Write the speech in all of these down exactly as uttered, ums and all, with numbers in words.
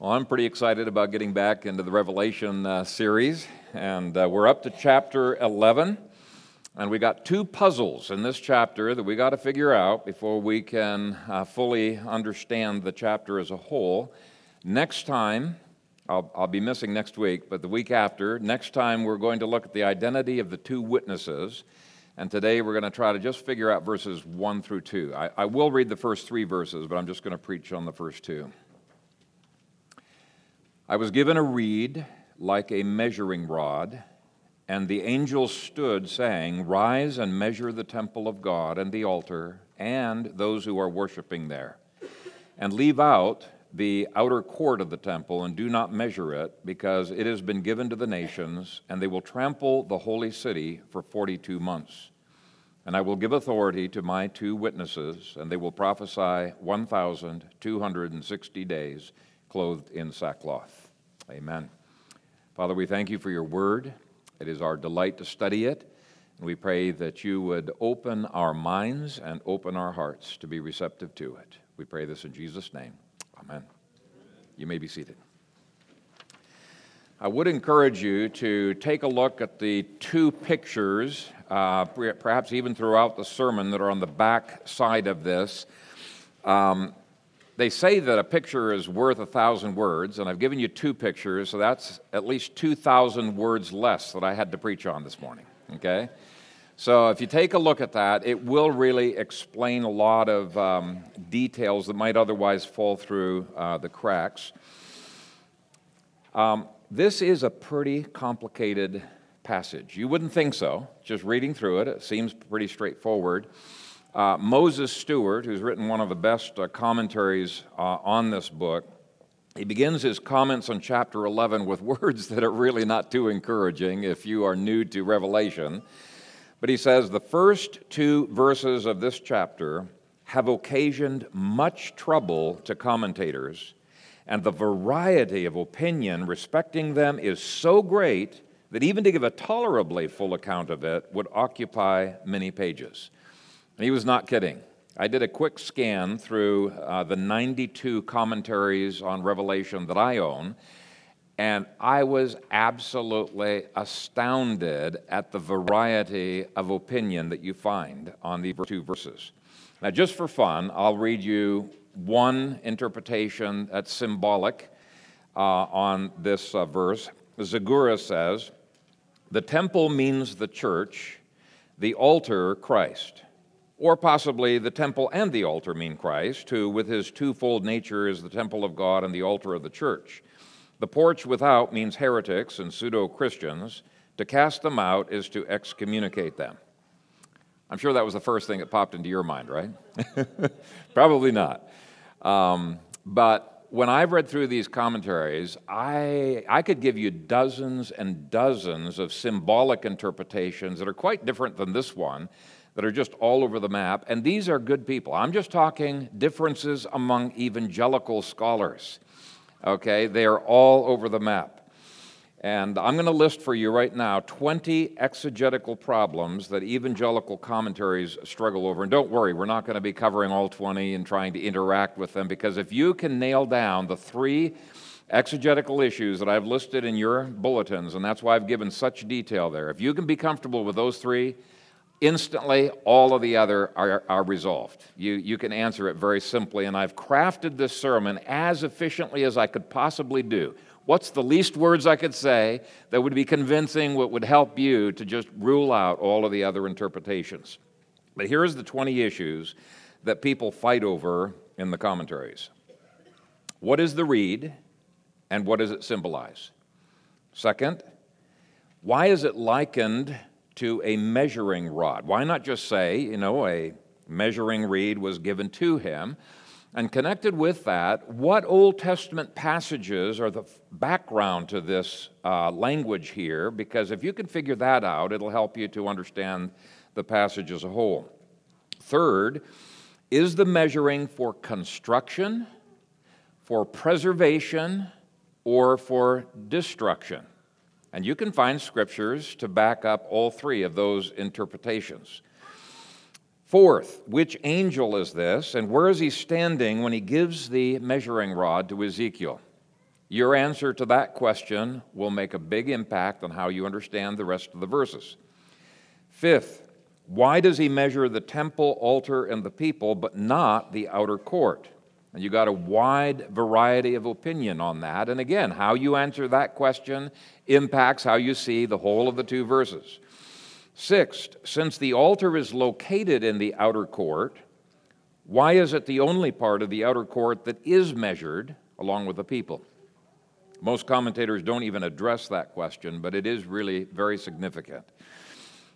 Well, I'm pretty excited about getting back into the Revelation uh, series, and uh, we're up to chapter eleven, and we got two puzzles in this chapter that we got to figure out before we can uh, fully understand the chapter as a whole. Next time, I'll, I'll be missing next week, but the week after, next time we're going to look at the identity of the two witnesses, and today we're going to try to just figure out verses one through two. I, I will read the first three verses, but I'm just going to preach on the first two. I was given a reed like a measuring rod, and the angel stood, saying, "Rise and measure the temple of God and the altar and those who are worshiping there, and leave out the outer court of the temple and do not measure it, because it has been given to the nations, and they will trample the holy city for forty-two months. And I will give authority to my two witnesses, and they will prophesy one thousand two hundred sixty days, clothed in sackcloth." Amen. Father, we thank you for your word. It is our delight to study it. And we pray that you would open our minds and open our hearts to be receptive to it. We pray this in Jesus' name. Amen. Amen. You may be seated. I would encourage you to take a look at the two pictures, uh, perhaps even throughout the sermon, that are on the back side of this. Um, They say that a picture is worth a thousand words, and I've given you two pictures, so that's at least two thousand words less that I had to preach on this morning, okay? So if you take a look at that, it will really explain a lot of um, details that might otherwise fall through uh, the cracks. Um, this is a pretty complicated passage. You wouldn't think so. Just reading through it, it seems pretty straightforward. Uh, Moses Stuart, who's written one of the best uh, commentaries uh, on this book, he begins his comments on chapter eleven with words that are really not too encouraging if you are new to Revelation. But he says, "The first two verses of this chapter have occasioned much trouble to commentators, and the variety of opinion respecting them is so great that even to give a tolerably full account of it would occupy many pages." And he was not kidding. I did a quick scan through uh, the ninety-two commentaries on Revelation that I own, and I was absolutely astounded at the variety of opinion that you find on the two verses. Now, just for fun, I'll read you one interpretation that's symbolic uh, on this uh, verse. Zagura says, "The temple means the church, the altar Christ." Or possibly the temple and the altar mean Christ, who with his twofold nature is the temple of God and the altar of the church. The porch without means heretics and pseudo-Christians. To cast them out is to excommunicate them. I'm sure that was the first thing that popped into your mind, right? Probably not. Um, but when I've read through these commentaries, I, I could give you dozens and dozens of symbolic interpretations that are quite different than this one, that are just all over the map, and these are good people. I'm just talking differences among evangelical scholars, okay? They are all over the map. And I'm going to list for you right now twenty exegetical problems that evangelical commentaries struggle over. And don't worry, we're not going to be covering all twenty and trying to interact with them, because if you can nail down the three exegetical issues that I've listed in your bulletins, and that's why I've given such detail there, if you can be comfortable with those three, instantly, all of the other are, are resolved. You, you can answer it very simply, and I've crafted this sermon as efficiently as I could possibly do. What's the least words I could say that would be convincing, what would help you to just rule out all of the other interpretations? But here's the twenty issues that people fight over in the commentaries. What is the reed, and what does it symbolize? Second, why is it likened to a measuring rod? Why not just say, you know, a measuring reed was given to him? And connected with that, what Old Testament passages are the background to this uh, language here? Because if you can figure that out, it'll help you to understand the passage as a whole. Third, is the measuring for construction, for preservation, or for destruction? And you can find scriptures to back up all three of those interpretations. Fourth, which angel is this, and where is he standing when he gives the measuring rod to Ezekiel? Your answer to that question will make a big impact on how you understand the rest of the verses. Fifth, why does he measure the temple, altar, and the people, but not the outer court? And you got a wide variety of opinion on that. And again, how you answer that question impacts how you see the whole of the two verses. Sixth, since the altar is located in the outer court, why is it the only part of the outer court that is measured along with the people? Most commentators don't even address that question, but it is really very significant.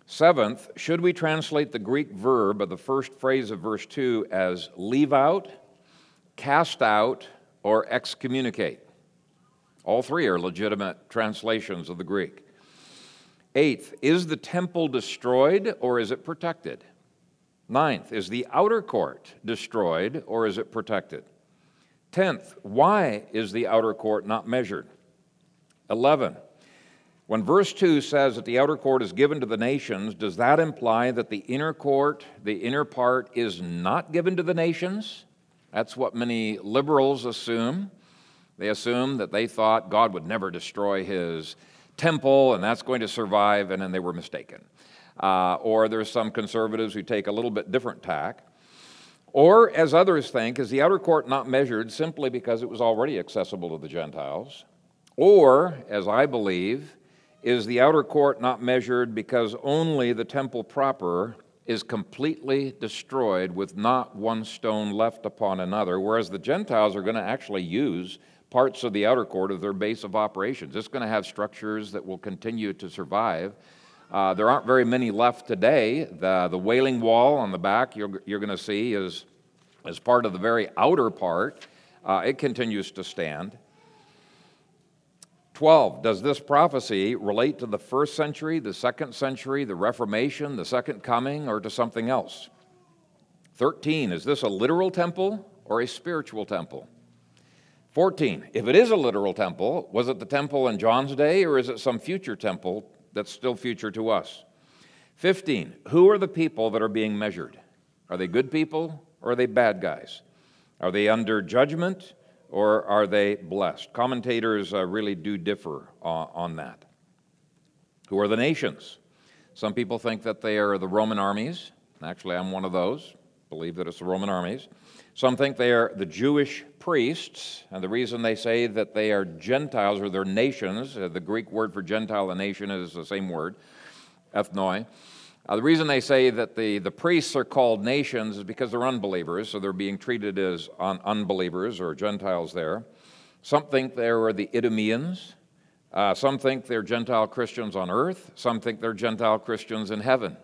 Seventh, should we translate the Greek verb of the first phrase of verse two as leave out, cast out, or excommunicate? All three are legitimate translations of the Greek. Eighth, is the temple destroyed or is it protected? Ninth, is the outer court destroyed or is it protected? Tenth, why is the outer court not measured? Eleven, when verse two says that the outer court is given to the nations, does that imply that the inner court, the inner part, is not given to the nations? That's what many liberals assume. They assume that they thought God would never destroy his temple and that's going to survive, and then they were mistaken. Uh, or there's some conservatives who take a little bit different tack. Or, as others think, is the outer court not measured simply because it was already accessible to the Gentiles? Or, as I believe, is the outer court not measured because only the temple proper is completely destroyed with not one stone left upon another, whereas the Gentiles are going to actually use parts of the outer court as their base of operations. It's going to have structures that will continue to survive. Uh, there aren't very many left today. The, the Wailing Wall on the back you're, you're going to see is, is part of the very outer part. Uh, it continues to stand. Twelve, does this prophecy relate to the first century, the second century, the Reformation, the second coming, or to something else? Thirteen, is this a literal temple or a spiritual temple? Fourteen, if it is a literal temple, was it the temple in John's day or is it some future temple that's still future to us? Fifteen, who are the people that are being measured? Are they good people or are they bad guys? Are they under judgment or are they blessed? Commentators uh, really do differ uh, on that. Who are the nations? Some people think that they are the Roman armies. Actually, I'm one of those. Believe that it's the Roman armies. Some think they are the Jewish priests, and the reason they say that they are Gentiles or they're nations, uh, the Greek word for Gentile and nation is the same word, ethnoi. Uh, the reason they say that the, the priests are called nations is because they're unbelievers, so they're being treated as un- unbelievers or Gentiles there. Some think they are the Idumeans. Uh, some think they're Gentile Christians on earth. Some think they're Gentile Christians in heaven.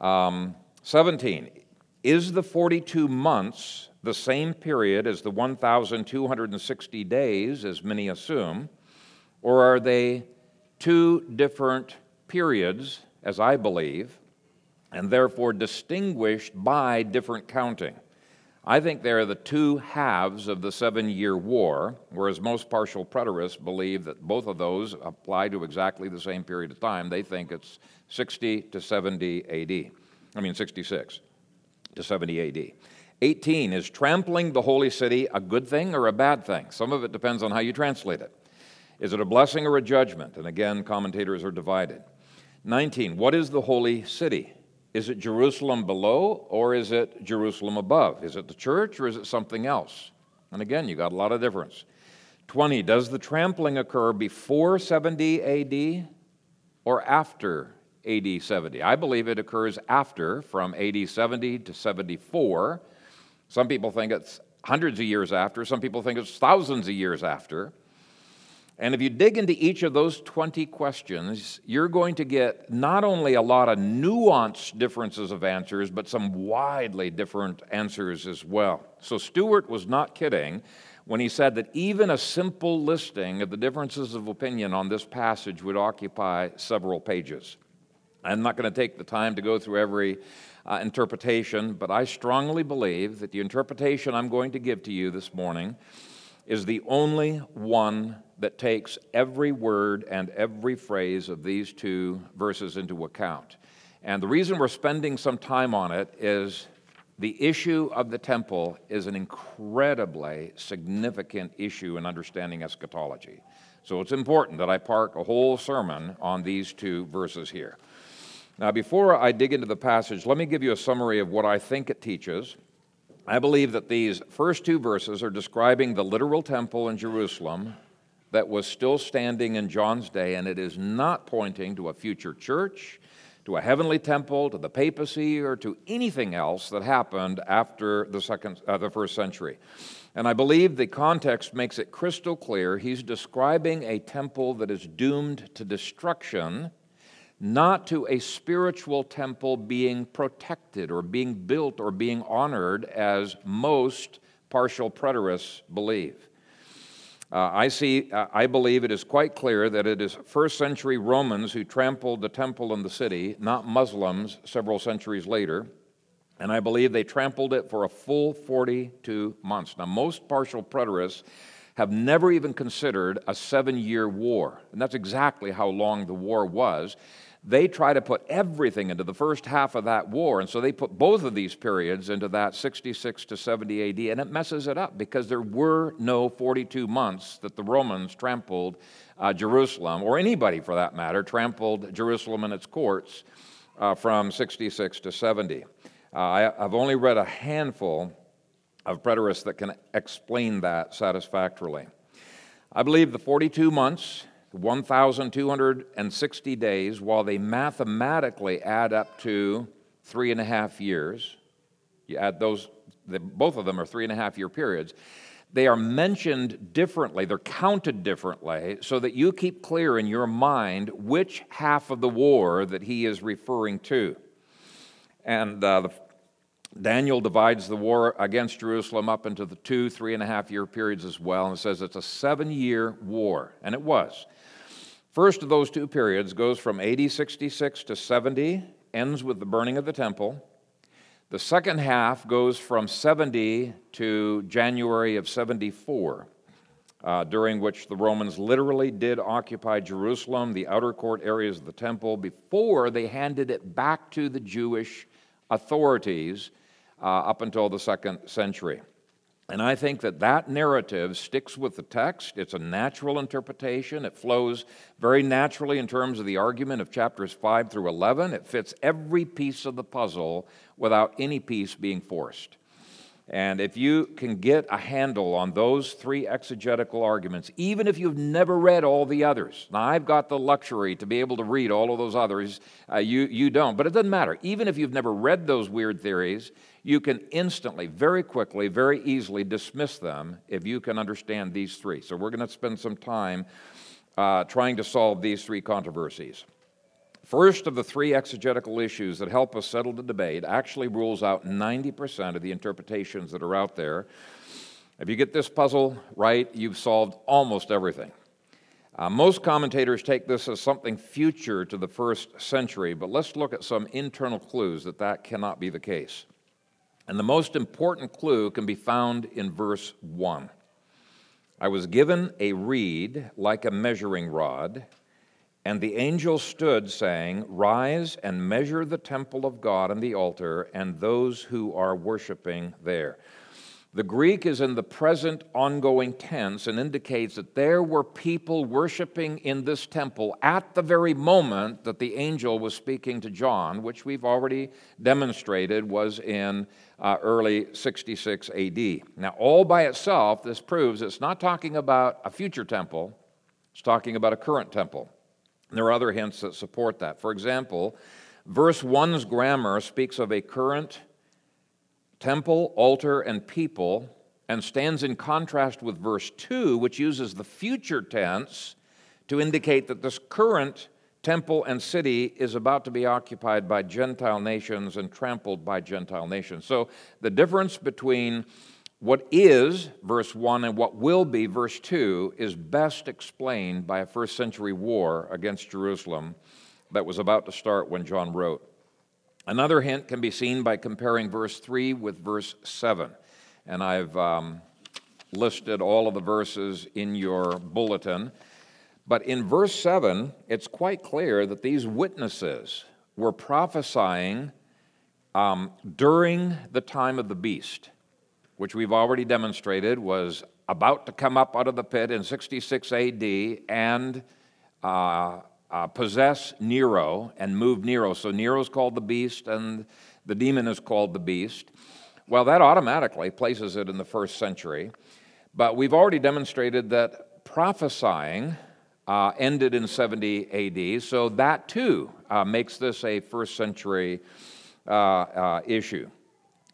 Um, seventeen. Is the forty-two months the same period as the one thousand two hundred sixty days, as many assume, or are they two different periods, as I believe, and therefore distinguished by different counting? I think they are the two halves of the Seven-Year War, whereas most partial preterists believe that both of those apply to exactly the same period of time. They think it's sixty to seventy A D. I mean, sixty-six. To seventy A D. eighteen, is trampling the holy city a good thing or a bad thing? Some of it depends on how you translate it. Is it a blessing or a judgment? And again, commentators are divided. nineteen, what is the holy city? Is it Jerusalem below or is it Jerusalem above? Is it the church or is it something else? And again, you got a lot of difference. twenty, does the trampling occur before seventy A D or after A D seventy. I believe it occurs after, from A D seventy to seventy-four. Some people think it's hundreds of years after. Some people think it's thousands of years after. And if you dig into each of those twenty questions, you're going to get not only a lot of nuanced differences of answers, but some widely different answers as well. So Stuart was not kidding when he said that even a simple listing of the differences of opinion on this passage would occupy several pages. I'm not going to take the time to go through every uh, interpretation, but I strongly believe that the interpretation I'm going to give to you this morning is the only one that takes every word and every phrase of these two verses into account. And the reason we're spending some time on it is The issue of the temple is an incredibly significant issue in understanding eschatology. So it's important that I park a whole sermon on these two verses here. Now, before I dig into the passage, let me give you a summary of what I think it teaches. I believe that these first two verses are describing the literal temple in Jerusalem that was still standing in John's day, and it is not pointing to a future church, to a heavenly temple, to the papacy, or to anything else that happened after the second, uh, the first century. And I believe the context makes it crystal clear he's describing a temple that is doomed to destruction, not to a spiritual temple being protected or being built or being honored, as most partial preterists believe. Uh, I see. Uh, I believe it is quite clear that it is first-century Romans who trampled the temple in the city, not Muslims several centuries later, and I believe they trampled it for a full forty-two months. Now, most partial preterists have never even considered a seven-year war, and that's exactly how long the war was. They try to put everything into the first half of that war, and so they put both of these periods into that sixty-six to seventy A D, and it messes it up because there were no forty-two months that the Romans trampled uh, Jerusalem, or anybody for that matter, trampled Jerusalem and its courts uh, from sixty-six to seventy. Uh, I, I've only read a handful of preterists that can explain that satisfactorily. I believe the forty-two months, one thousand two hundred sixty days, while they mathematically add up to three and a half years, you add those, the, both of them are three and a half year periods, they are mentioned differently, they're counted differently, so that you keep clear in your mind which half of the war that he is referring to. And uh, the Daniel divides the war against Jerusalem up into the two, three and a half year periods as well, and says it's a seven-year war, and it was. First of those two periods goes from A D sixty-six to seventy, ends with the burning of the temple. The second half goes from seventy to January of seventy-four, uh, during which the Romans literally did occupy Jerusalem, the outer court areas of the temple, before they handed it back to the Jewish authorities uh, up until the second century. And I think that that narrative sticks with the text. It's a natural interpretation. It flows very naturally in terms of the argument of chapters five through eleven. It fits every piece of the puzzle without any piece being forced. And if you can get a handle on those three exegetical arguments, even if you've never read all the others. Now, I've got the luxury to be able to read all of those others. Uh, you, you don't, but it doesn't matter. Even if you've never read those weird theories, you can instantly, very quickly, very easily dismiss them if you can understand these three. So we're going to spend some time uh, trying to solve these three controversies. First of the three exegetical issues that help us settle the debate actually rules out ninety percent of the interpretations that are out there. If you get this puzzle right, you've solved almost everything. Uh, most commentators take this as something future to the first century, but let's look at some internal clues that that cannot be the case. And the most important clue can be found in verse one. I was given a reed like a measuring rod, and the angel stood, saying, "Rise and measure the temple of God and the altar and those who are worshiping there." The Greek is in the present ongoing tense and indicates that there were people worshiping in this temple at the very moment that the angel was speaking to John, which we've already demonstrated was in uh, early sixty-six A D. Now, all by itself, this proves it's not talking about a future temple. It's talking about a current temple. There are other hints that support that. For example, verse one's grammar speaks of a current temple, altar, and people, and stands in contrast with verse two, which uses the future tense to indicate that this current temple and city is about to be occupied by Gentile nations and trampled by Gentile nations. So the difference between what is, verse one, and what will be, verse two, is best explained by a first century war against Jerusalem that was about to start when John wrote. Another hint can be seen by comparing verse three with verse seven. And I've um, listed all of the verses in your bulletin. But in verse seven, it's quite clear that these witnesses were prophesying um, during the time of the beast, which we've already demonstrated was about to come up out of the pit in sixty-six A D and uh, uh, possess Nero and move Nero. So Nero's called the beast and the demon is called the beast. Well, that automatically places it in the first century. But we've already demonstrated that prophesying uh, ended in seventy A D, so that too uh, makes this a first century uh, uh, issue.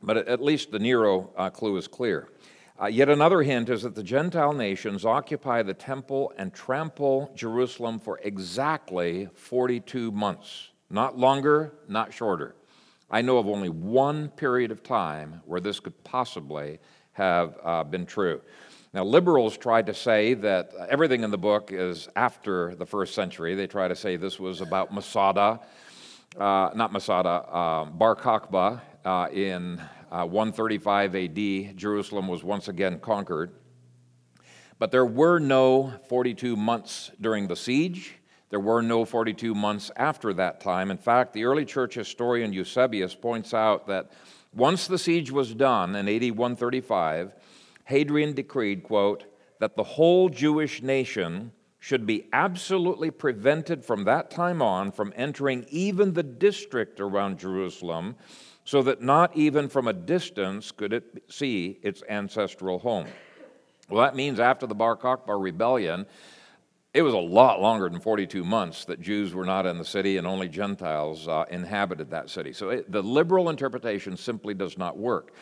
But at least the Nero uh, clue is clear. Uh, yet another hint is that the Gentile nations occupy the temple and trample Jerusalem for exactly forty-two months. Not longer, not shorter. I know of only one period of time where this could possibly have uh, been true. Now, liberals try to say that everything in the book is after the first century. They try to say this was about Masada, uh, not Masada, uh, Bar Kokhba. Uh, in uh, one thirty-five A D, Jerusalem was once again conquered. But there were no forty-two months during the siege. There were no forty-two months after that time. In fact, the early church historian Eusebius points out that once the siege was done in A D one thirty-five, Hadrian decreed, quote, that the whole Jewish nation should be absolutely prevented from that time on from entering even the district around Jerusalem, so that not even from a distance could it see its ancestral home. Well, that means after the Bar Kokhba rebellion, it was a lot longer than forty-two months that Jews were not in the city and only Gentiles uh, inhabited that city. So it, the liberal interpretation simply does not work.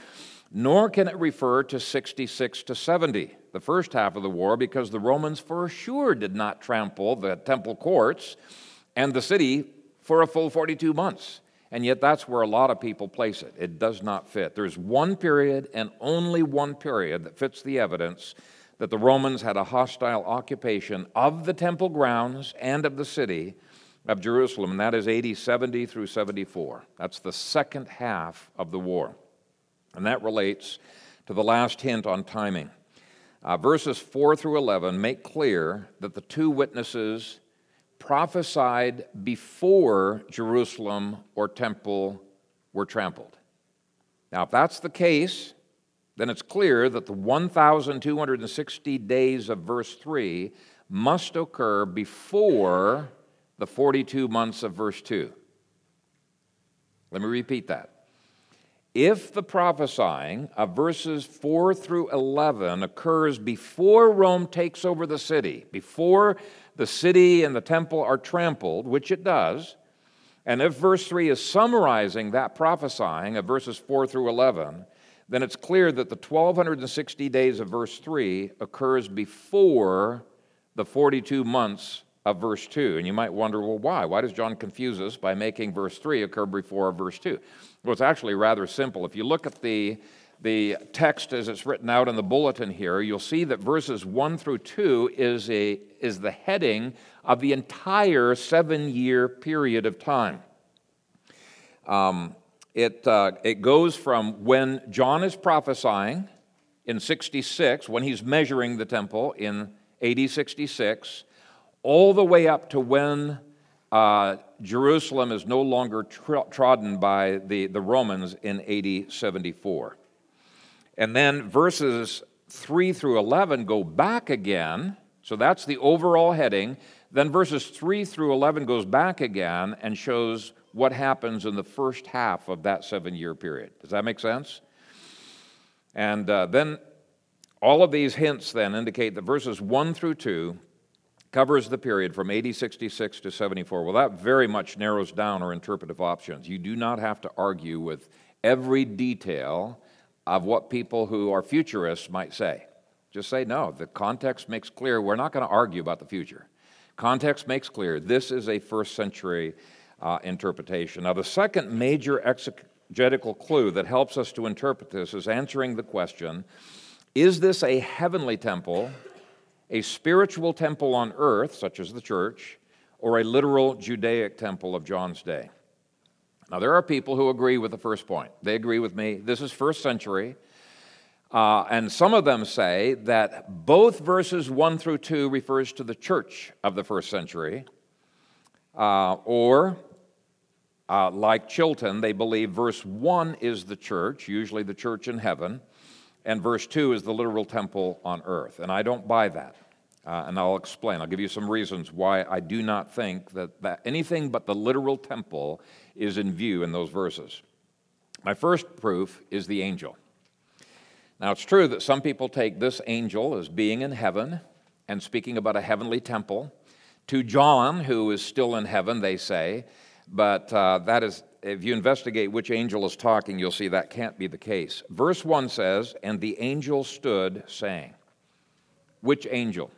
Nor can it refer to sixty-six to seventy, the first half of the war, because the Romans for sure did not trample the temple courts and the city for a full forty-two months. And yet that's where a lot of people place it. It does not fit. There's one period and only one period that fits the evidence that the Romans had a hostile occupation of the temple grounds and of the city of Jerusalem, and that is A D seventy through seventy-four. That's the second half of the war. And that relates to the last hint on timing. Uh, verses four through eleven make clear that the two witnesses prophesied before Jerusalem or temple were trampled. Now, if that's the case, then it's clear that the one thousand two hundred sixty days of verse three must occur before the forty-two months of verse two. Let me repeat that. If the prophesying of verses four through eleven occurs before Rome takes over the city, before the city and the temple are trampled, which it does, and if verse three is summarizing that prophesying of verses four through eleven, then it's clear that the one thousand two hundred sixty days of verse three occurs before the forty-two months of verse two. And you might wonder, well, why? Why does John confuse us by making verse three occur before verse two? Well, it's actually rather simple. If you look at the, the text as it's written out in the bulletin here, you'll see that verses one through two is, a, is the heading of the entire seven-year period of time. Um, it, uh, it goes from when John is prophesying in sixty-six, when he's measuring the temple in A D sixty-six, all the way up to when uh, Jerusalem is no longer tro- trodden by the, the Romans in A D seventy-four. And then verses three through eleven go back again, so that's the overall heading. Then verses three through eleven goes back again and shows what happens in the first half of that seven-year period. Does that make sense? And uh, then all of these hints then indicate that verses one through two covers the period from A D sixty-six to seventy-four. Well, that very much narrows down our interpretive options. You do not have to argue with every detail of what people who are futurists might say. Just say, no, the context makes clear. We're not going to argue about the future. Context makes clear this is a first century uh, interpretation. Now, the second major exegetical clue that helps us to interpret this is answering the question, is this a heavenly temple, a spiritual temple on earth, such as the church, or a literal Judaic temple of John's day? Now, there are people who agree with the first point. They agree with me. This is first century. Uh, and some of them say that both verses one through two refers to the church of the first century, uh, or Uh, like Chilton, they believe verse one is the church, usually the church in heaven, and verse two is the literal temple on earth. And I don't buy that, uh, and I'll explain. I'll give you some reasons why I do not think that, that anything but the literal temple is in view in those verses. My first proof is the angel. Now, it's true that some people take this angel as being in heaven and speaking about a heavenly temple. To John, who is still in heaven, they say, but uh, that is, if you investigate which angel is talking, you'll see that can't be the case. Verse one says, "And the angel stood, saying." Which angel?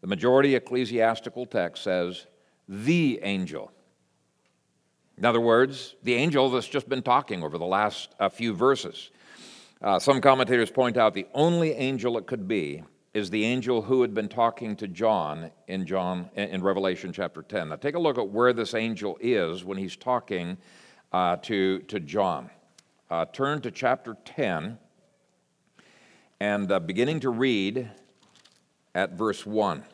The majority ecclesiastical text says, "The angel." In other words, the angel that's just been talking over the last uh, few verses. Uh, some commentators point out the only angel it could be is the angel who had been talking to John in John in Revelation chapter ten. Now take a look at where this angel is when he's talking uh, to, to John. Uh, turn to chapter ten and uh, beginning to read at verse one.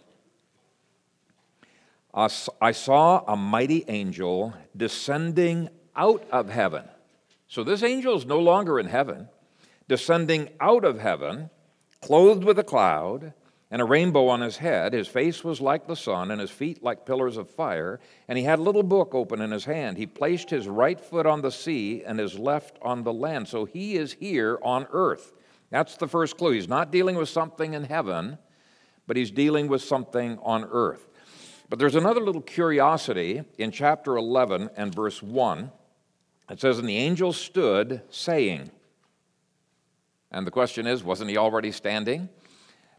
"I saw a mighty angel descending out of heaven." So this angel is no longer in heaven. "Descending out of heaven, clothed with a cloud, and a rainbow on his head. His face was like the sun, and his feet like pillars of fire. And he had a little book open in his hand. He placed his right foot on the sea and his left on the land." So he is here on earth. That's the first clue. He's not dealing with something in heaven, but he's dealing with something on earth. But there's another little curiosity in chapter eleven and verse one. It says, "And the angel stood, saying." And the question is, wasn't he already standing?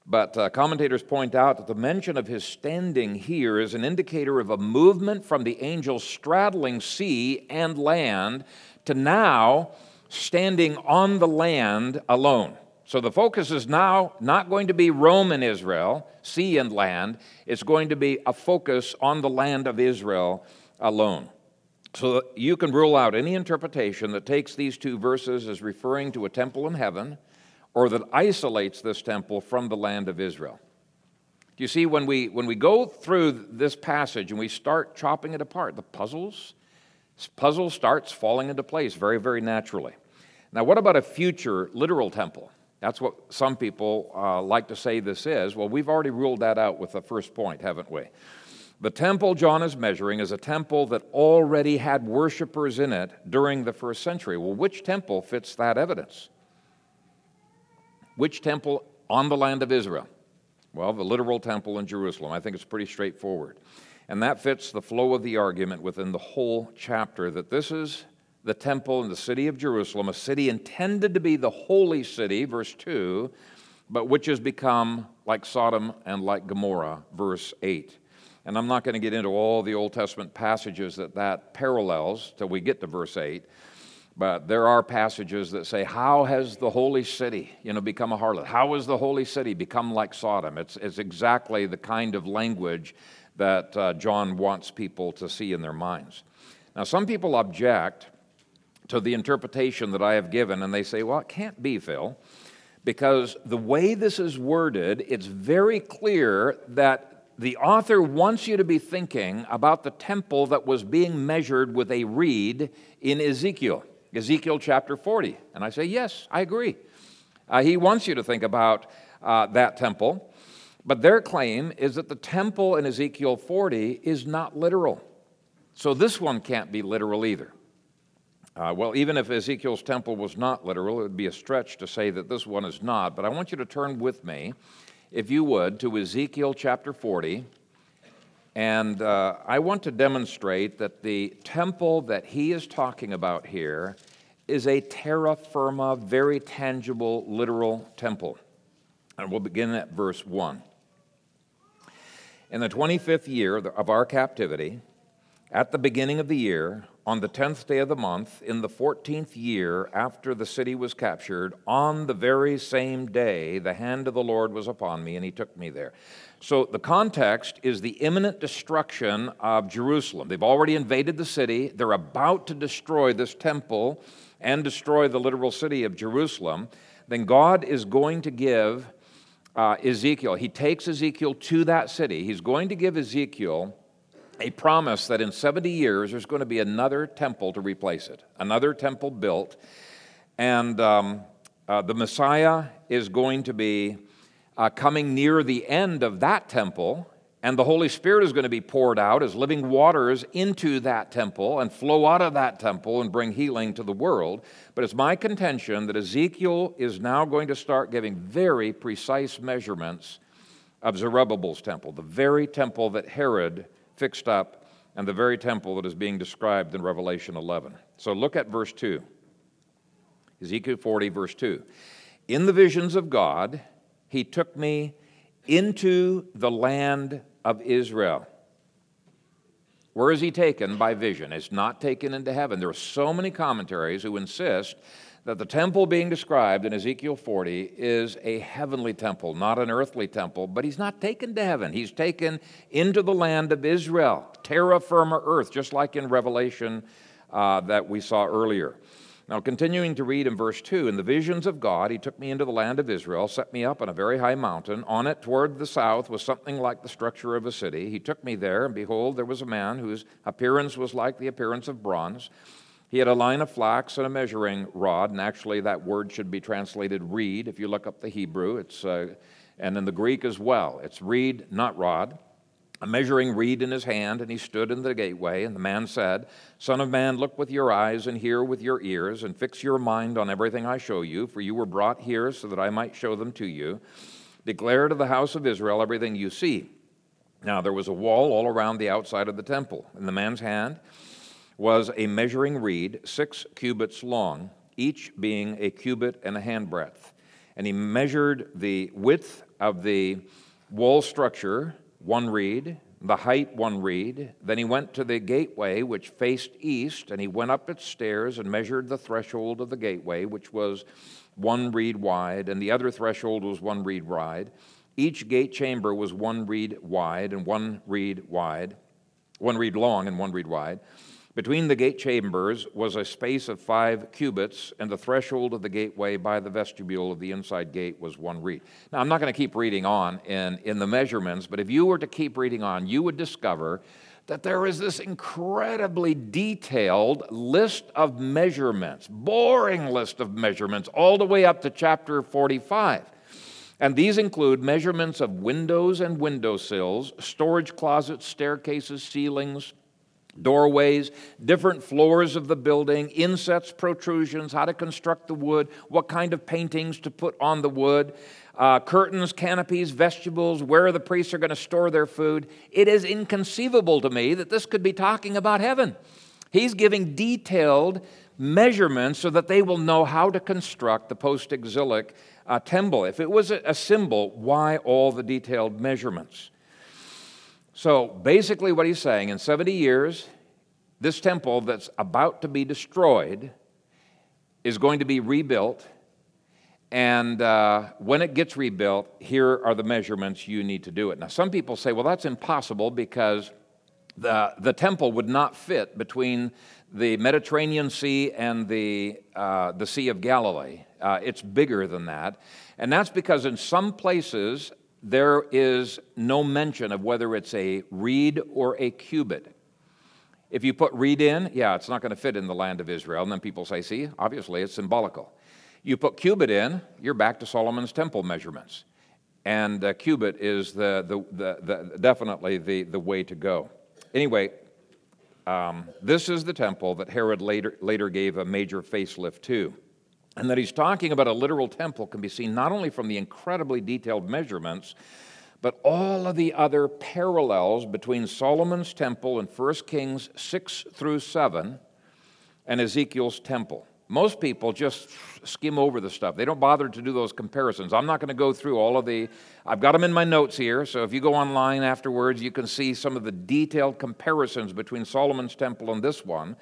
But uh, commentators point out that the mention of his standing here is an indicator of a movement from the angel straddling sea and land to now standing on the land alone. So the focus is now not going to be Rome and Israel, sea and land. It's going to be a focus on the land of Israel alone. So you can rule out any interpretation that takes these two verses as referring to a temple in heaven or that isolates this temple from the land of Israel. Do you see, when we when we go through this passage and we start chopping it apart, the puzzles, this puzzle starts falling into place very, very naturally. Now, what about a future literal temple? That's what some people uh, like to say this is. Well, we've already ruled that out with the first point, haven't we? The temple John is measuring is a temple that already had worshipers in it during the first century. Well, which temple fits that evidence? Which temple on the land of Israel? Well, the literal temple in Jerusalem. I think it's pretty straightforward. And that fits the flow of the argument within the whole chapter, that this is the temple in the city of Jerusalem, a city intended to be the holy city, verse two, but which has become like Sodom and like Gomorrah, verse eight. And I'm not going to get into all the Old Testament passages that that parallels till we get to verse eight. But there are passages that say, how has the holy city, you know, become a harlot? How has the holy city become like Sodom? It's, it's exactly the kind of language that uh, John wants people to see in their minds. Now, some people object to the interpretation that I have given, and they say, well, it can't be, Phil, because the way this is worded, it's very clear that the author wants you to be thinking about the temple that was being measured with a reed in Ezekiel, Ezekiel chapter forty. And I say, yes, I agree. Uh, he wants you to think about uh, that temple. But their claim is that the temple in Ezekiel forty is not literal. So this one can't be literal either. Uh, well, even if Ezekiel's temple was not literal, it would be a stretch to say that this one is not. But I want you to turn with me, if you would, to Ezekiel chapter forty, and uh, I want to demonstrate that the temple that he is talking about here is a terra firma, very tangible, literal temple. And we'll begin at verse one. "In the twenty-fifth year of our captivity, at the beginning of the year, on the tenth day of the month, in the fourteenth year after the city was captured, on the very same day, the hand of the Lord was upon me, and he took me there." So the context is the imminent destruction of Jerusalem. They've already invaded the city. They're about to destroy this temple and destroy the literal city of Jerusalem. Then God is going to give uh, Ezekiel. He takes Ezekiel to that city. He's going to give Ezekiel a promise that in seventy years there's going to be another temple to replace it, another temple built, and um, uh, the Messiah is going to be uh, coming near the end of that temple, and the Holy Spirit is going to be poured out as living waters into that temple and flow out of that temple and bring healing to the world. But it's my contention that Ezekiel is now going to start giving very precise measurements of Zerubbabel's temple, the very temple that Herod fixed up and the very temple that is being described in Revelation eleven. So look at verse two, Ezekiel forty, verse two. In the visions of God, he took me into the land of Israel. Where is he taken by vision? It's not taken into heaven. There are so many commentaries who insist that the temple being described in Ezekiel forty is a heavenly temple, not an earthly temple, but he's not taken to heaven. He's taken into the land of Israel, terra firma earth, just like in Revelation uh, that we saw earlier. Now, continuing to read in verse two, in the visions of God, he took me into the land of Israel, set me up on a very high mountain. On it toward the south was something like the structure of a city. He took me there, and behold, there was a man whose appearance was like the appearance of bronze. He had a line of flax and a measuring rod, and actually that word should be translated reed. If you look up the Hebrew, it's uh, and in the Greek as well, it's reed, not rod. A measuring reed in his hand, and he stood in the gateway, and the man said, Son of man, look with your eyes and hear with your ears, and fix your mind on everything I show you, for you were brought here so that I might show them to you. Declare to the house of Israel everything you see. Now there was a wall all around the outside of the temple. In the man's hand was a measuring reed, six cubits long, each being a cubit and a handbreadth. And he measured the width of the wall structure, one reed, the height one reed. Then he went to the gateway which faced east, and he went up its stairs and measured the threshold of the gateway, which was one reed wide, and the other threshold was one reed wide. Each gate chamber was one reed wide and one reed wide, one reed long and one reed wide. Between the gate chambers was a space of five cubits, and the threshold of the gateway by the vestibule of the inside gate was one reed. Now, I'm not going to keep reading on in, in the measurements, but if you were to keep reading on, you would discover that there is this incredibly detailed list of measurements, boring list of measurements, all the way up to chapter forty-five. And these include measurements of windows and windowsills, storage closets, staircases, ceilings, doorways, different floors of the building, insets, protrusions, how to construct the wood, what kind of paintings to put on the wood, uh, curtains, canopies, vegetables, where the priests are going to store their food. It is inconceivable to me that this could be talking about heaven. He's giving detailed measurements so that they will know how to construct the post-exilic uh, temple. If it was a symbol, why all the detailed measurements? So basically what he's saying, in seventy years, this temple that's about to be destroyed is going to be rebuilt, and uh, when it gets rebuilt, here are the measurements you need to do it. Now, some people say, well, that's impossible because the, the temple would not fit between the Mediterranean Sea and the, uh, the Sea of Galilee. Uh, it's bigger than that, and that's because in some places, there is no mention of whether it's a reed or a cubit. If you put reed in, yeah, it's not going to fit in the land of Israel. And then people say, see, obviously it's symbolical. You put cubit in, you're back to Solomon's temple measurements. And uh, cubit is the, the, the, the, definitely the, the way to go. Anyway, um, this is the temple that Herod later, later gave a major facelift to. And that he's talking about a literal temple can be seen not only from the incredibly detailed measurements, but all of the other parallels between Solomon's temple in First Kings six through seven and Ezekiel's temple. Most people just skim over the stuff. They don't bother to do those comparisons. I'm not going to go through all of the... I've got them in my notes here, so if you go online afterwards, you can see some of the detailed comparisons between Solomon's temple and this one.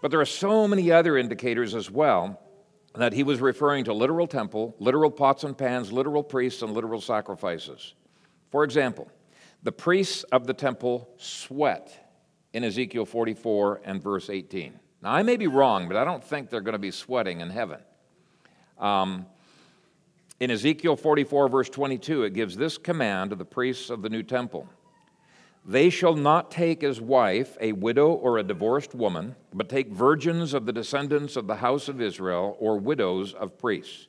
But there are so many other indicators as well that he was referring to literal temple, literal pots and pans, literal priests, and literal sacrifices. For example, the priests of the temple sweat in Ezekiel forty-four and verse eighteen. Now, I may be wrong, but I don't think they're going to be sweating in heaven. Um, in Ezekiel forty-four, verse twenty-two, it gives this command to the priests of the new temple. They shall not take as wife a widow or a divorced woman, but take virgins of the descendants of the house of Israel or widows of priests.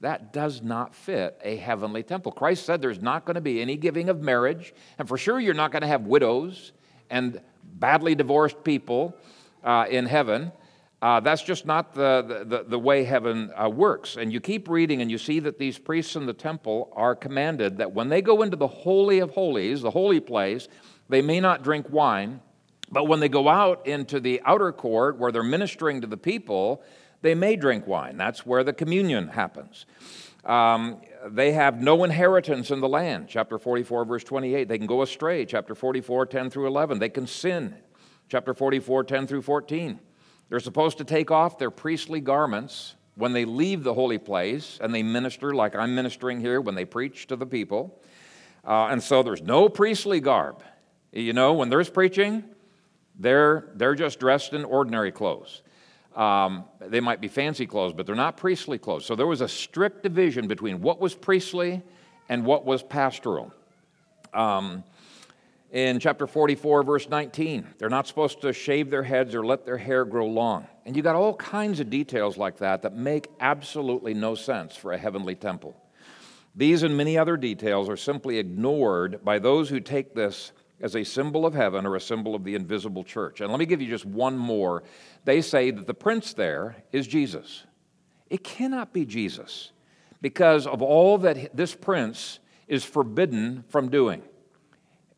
That does not fit a heavenly temple. Christ said there's not going to be any giving of marriage, and for sure you're not going to have widows and badly divorced people uh, in heaven. Uh, that's just not the, the, the way heaven uh, works. And you keep reading and you see that these priests in the temple are commanded that when they go into the Holy of Holies, the holy place, they may not drink wine, but when they go out into the outer court where they're ministering to the people, they may drink wine. That's where the communion happens. Um, they have no inheritance in the land, chapter forty-four, verse twenty-eight. They can go astray, chapter forty-four, ten through eleven. They can sin, chapter forty-four, ten through fourteen. They're supposed to take off their priestly garments when they leave the holy place, and they minister like I'm ministering here when they preach to the people. Uh, and so there's no priestly garb. You know, when there's preaching, they're, they're just dressed in ordinary clothes. Um, they might be fancy clothes, but they're not priestly clothes. So there was a strict division between what was priestly and what was pastoral. Um, in chapter forty-four, verse nineteen, they're not supposed to shave their heads or let their hair grow long. And you got all kinds of details like that that make absolutely no sense for a heavenly temple. These and many other details are simply ignored by those who take this as a symbol of heaven or a symbol of the invisible church. And let me give you just one more. They say that the prince there is Jesus. It cannot be Jesus because of all that this prince is forbidden from doing.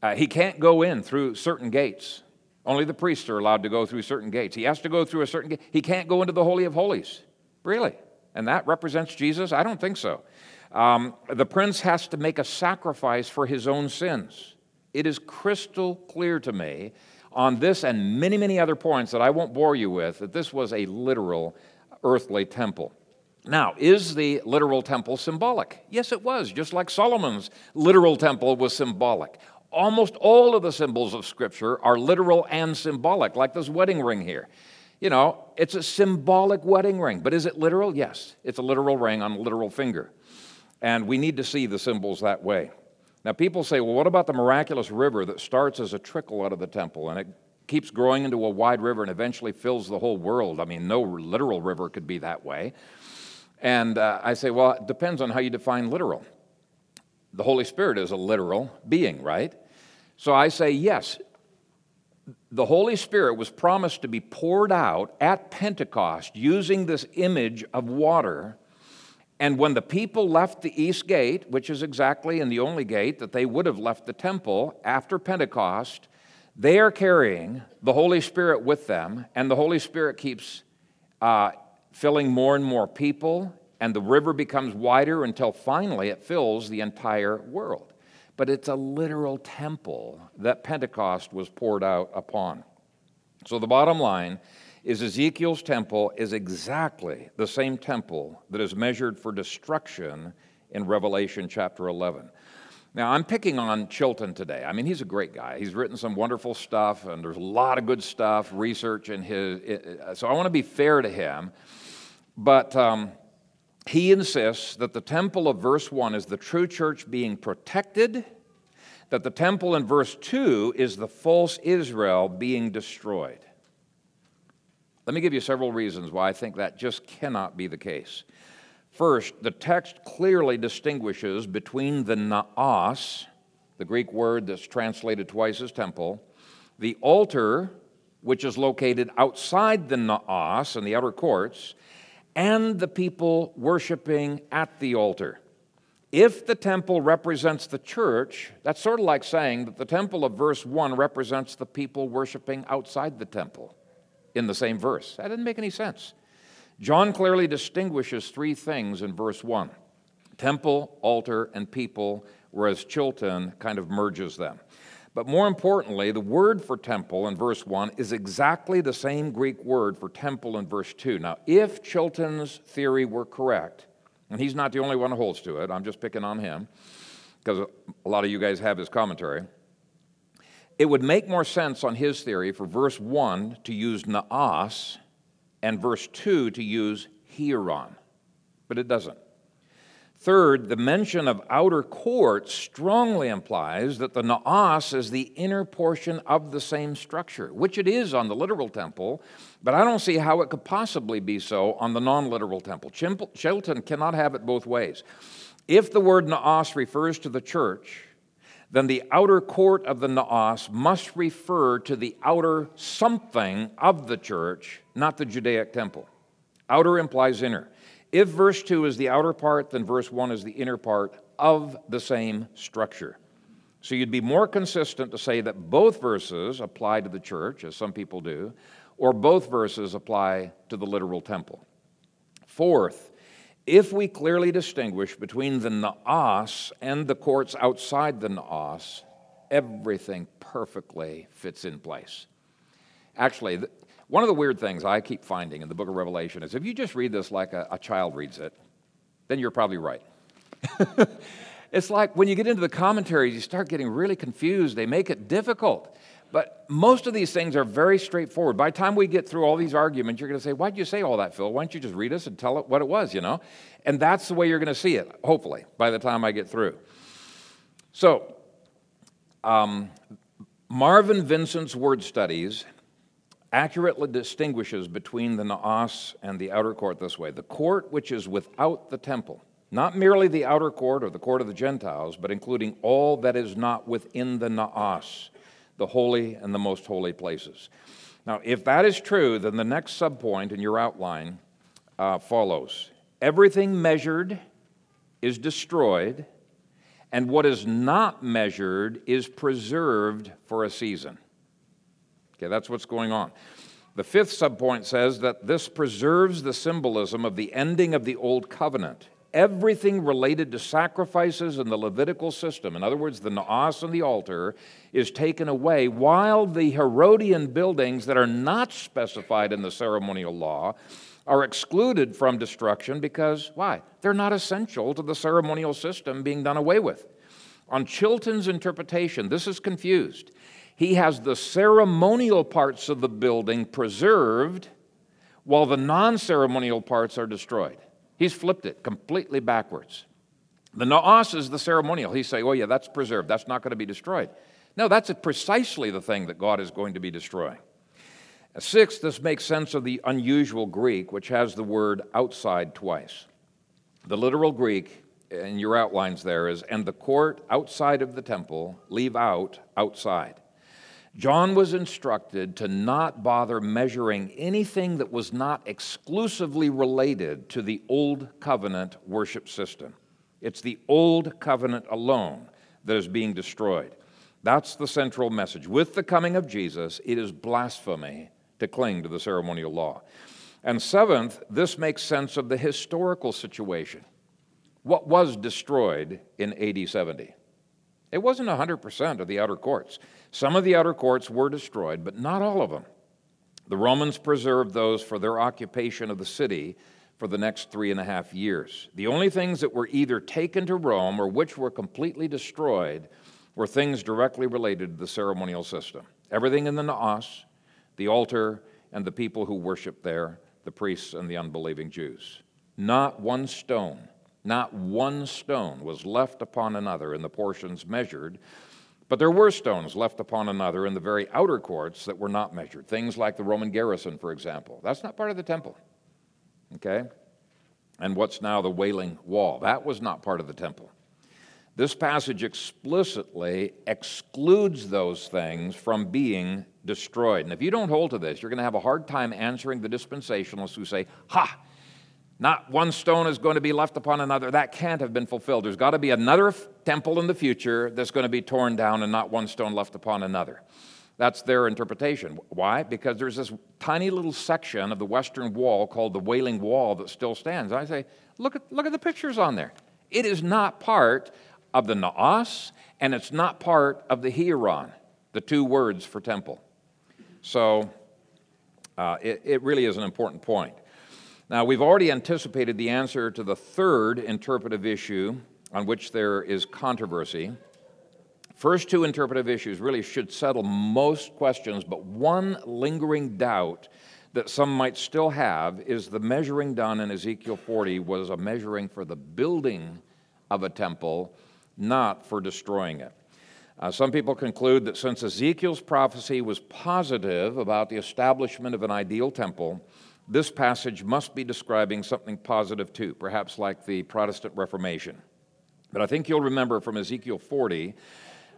Uh, he can't go in through certain gates. Only the priests are allowed to go through certain gates. He has to go through a certain gate. He can't go into the Holy of Holies. Really? And that represents Jesus? I don't think so. Um, the prince has to make a sacrifice for his own sins. It is crystal clear to me on this and many, many other points that I won't bore you with, that this was a literal earthly temple. Now, is the literal temple symbolic? Yes, it was, just like Solomon's literal temple was symbolic. Almost all of the symbols of Scripture are literal and symbolic, like this wedding ring here. You know, it's a symbolic wedding ring, but is it literal? Yes, it's a literal ring on a literal finger. And we need to see the symbols that way. Now, people say, well, what about the miraculous river that starts as a trickle out of the temple and it keeps growing into a wide river and eventually fills the whole world? I mean, no literal river could be that way. And uh, I say, well, it depends on how you define literal. The Holy Spirit is a literal being, right? So I say, yes, the Holy Spirit was promised to be poured out at Pentecost using this image of water. And when the people left the east gate, which is exactly and the only gate that they would have left the temple after Pentecost, they are carrying the Holy Spirit with them, and the Holy Spirit keeps uh, filling more and more people, and the river becomes wider until finally it fills the entire world. But it's a literal temple that Pentecost was poured out upon. So the bottom line is Ezekiel's temple is exactly the same temple that is measured for destruction in Revelation chapter eleven. Now, I'm picking on Chilton today. I mean, he's a great guy. He's written some wonderful stuff, and there's a lot of good stuff, research in his. So I want to be fair to him, but um, he insists that the temple of verse one is the true church being protected, that the temple in verse two is the false Israel being destroyed. Let me give you several reasons why I think that just cannot be the case. First, the text clearly distinguishes between the naos, the Greek word that's translated twice as temple, the altar, which is located outside the naos in the outer courts, and the people worshiping at the altar. If the temple represents the church, that's sort of like saying that the temple of verse one represents the people worshiping outside the temple in the same verse. That didn't make any sense. John clearly distinguishes three things in verse one. Temple, altar, and people, whereas Chilton kind of merges them. But more importantly, the word for temple in verse one is exactly the same Greek word for temple in verse two. Now, if Chilton's theory were correct, and he's not the only one who holds to it, I'm just picking on him, because a lot of you guys have his commentary, it would make more sense on his theory for verse one to use naos and verse two to use hieron, but it doesn't. Third, the mention of outer courts strongly implies that the naos is the inner portion of the same structure, which it is on the literal temple, but I don't see how it could possibly be so on the non-literal temple. Chilton cannot have it both ways. If the word naos refers to the church, then the outer court of the naos must refer to the outer something of the church, not the Judaic temple. Outer implies inner. If verse two is the outer part, then verse one is the inner part of the same structure. So you'd be more consistent to say that both verses apply to the church, as some people do, or both verses apply to the literal temple. Fourth, if we clearly distinguish between the naos and the courts outside the naos, everything perfectly fits in place. Actually, the One of the weird things I keep finding in the book of Revelation is if you just read this like a, a child reads it, then you're probably right. It's like when you get into the commentaries, you start getting really confused. They make it difficult. But most of these things are very straightforward. By the time we get through all these arguments, you're going to say, why'd you say all that, Phil? Why don't you just read us and tell it what it was, you know? And that's the way you're going to see it, hopefully, by the time I get through. So, um, Marvin Vincent's Word Studies accurately distinguishes between the naos and the outer court this way. The court which is without the temple, not merely the outer court or the court of the Gentiles, but including all that is not within the naos, the holy and the most holy places. Now, if that is true, then the next subpoint in your outline uh, follows. Everything measured is destroyed, and what is not measured is preserved for a season. Okay, that's what's going on. The fifth subpoint says that this preserves the symbolism of the ending of the Old Covenant. Everything related to sacrifices in the Levitical system, in other words, the naos and the altar, is taken away, while the Herodian buildings that are not specified in the ceremonial law are excluded from destruction because, why? They're not essential to the ceremonial system being done away with. On Chilton's interpretation, this is confused. He has the ceremonial parts of the building preserved while the non-ceremonial parts are destroyed. He's flipped it completely backwards. The naos is the ceremonial. He's saying, oh yeah, that's preserved. That's not going to be destroyed. No, that's precisely the thing that God is going to be destroying. Sixth, this makes sense of the unusual Greek, which has the word outside twice. The literal Greek in your outlines there is, and the court outside of the temple, leave out outside. John was instructed to not bother measuring anything that was not exclusively related to the Old Covenant worship system. It's the Old Covenant alone that is being destroyed. That's the central message. With the coming of Jesus, it is blasphemy to cling to the ceremonial law. And seventh, this makes sense of the historical situation. What was destroyed in A D seventy? It wasn't one hundred percent of the outer courts. Some of the outer courts were destroyed, but not all of them. The Romans preserved those for their occupation of the city for the next three and a half years. The only things that were either taken to Rome or which were completely destroyed were things directly related to the ceremonial system. Everything in the naos, the altar, and the people who worshiped there, the priests and the unbelieving Jews. Not one stone, not one stone was left upon another in the portions measured. But there were stones left upon another in the very outer courts that were not measured. Things like the Roman garrison, for example. That's not part of the temple, okay? And what's now the Wailing Wall? That was not part of the temple. This passage explicitly excludes those things from being destroyed. And if you don't hold to this, you're going to have a hard time answering the dispensationalists who say, ha, not one stone is going to be left upon another. That can't have been fulfilled. There's got to be another f- temple in the future that's going to be torn down and not one stone left upon another. That's their interpretation. Why? Because there's this tiny little section of the Western Wall called the Wailing Wall that still stands. And I say, look at, look at the pictures on there. It is not part of the naos, and it's not part of the hieron, the two words for temple. So uh, it, it really is an important point. Now, we've already anticipated the answer to the third interpretive issue on which there is controversy. First two interpretive issues really should settle most questions, but one lingering doubt that some might still have is the measuring done in Ezekiel forty was a measuring for the building of a temple, not for destroying it. Uh, some people conclude that since Ezekiel's prophecy was positive about the establishment of an ideal temple, this passage must be describing something positive too, perhaps like the Protestant Reformation. But I think you'll remember from Ezekiel forty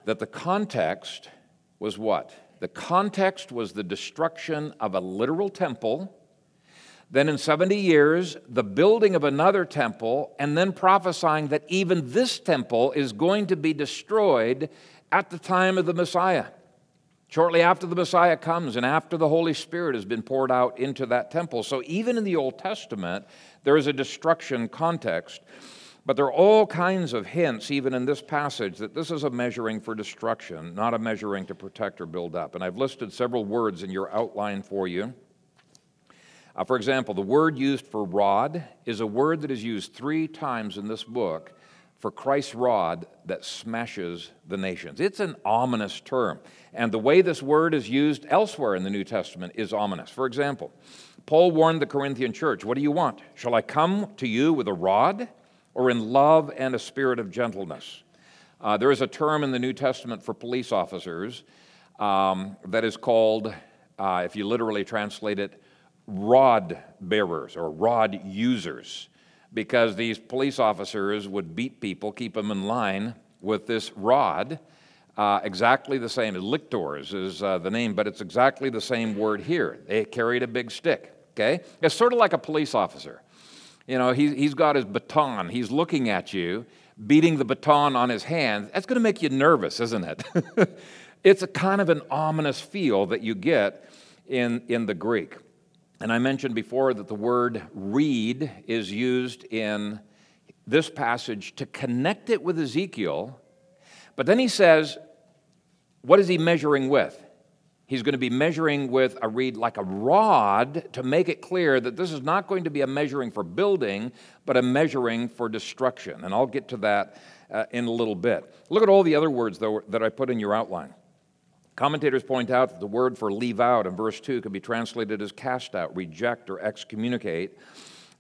that the context was what? The context was the destruction of a literal temple, then in seventy years, the building of another temple, and then prophesying that even this temple is going to be destroyed at the time of the Messiah. Shortly after the Messiah comes and after the Holy Spirit has been poured out into that temple. So even in the Old Testament, there is a destruction context. But there are all kinds of hints, even in this passage, that this is a measuring for destruction, not a measuring to protect or build up. And I've listed several words in your outline for you. Uh, for example, the word used for rod is a word that is used three times in this book for Christ's rod that smashes the nations. It's an ominous term. And the way this word is used elsewhere in the New Testament is ominous. For example, Paul warned the Corinthian church, "What do you want? Shall I come to you with a rod? Or in love and a spirit of gentleness?" Uh, there is a term in the New Testament for police officers um, that is called, uh, if you literally translate it, rod bearers or rod users, because these police officers would beat people, keep them in line with this rod, uh, exactly the same. Lictors is uh, the name, but it's exactly the same word here. They carried a big stick, okay? It's sort of like a police officer. You know, he, he's got his baton. He's looking at you, beating the baton on his hand. That's going to make you nervous, isn't it? It's a kind of an ominous feel that you get in, in the Greek. And I mentioned before that the word reed is used in this passage to connect it with Ezekiel. But then he says, what is he measuring with? He's going to be measuring with a reed like a rod to make it clear that this is not going to be a measuring for building, but a measuring for destruction. And I'll get to that uh, in a little bit. Look at all the other words, though, that I put in your outline. Commentators point out that the word for leave out in verse two can be translated as cast out, reject, or excommunicate.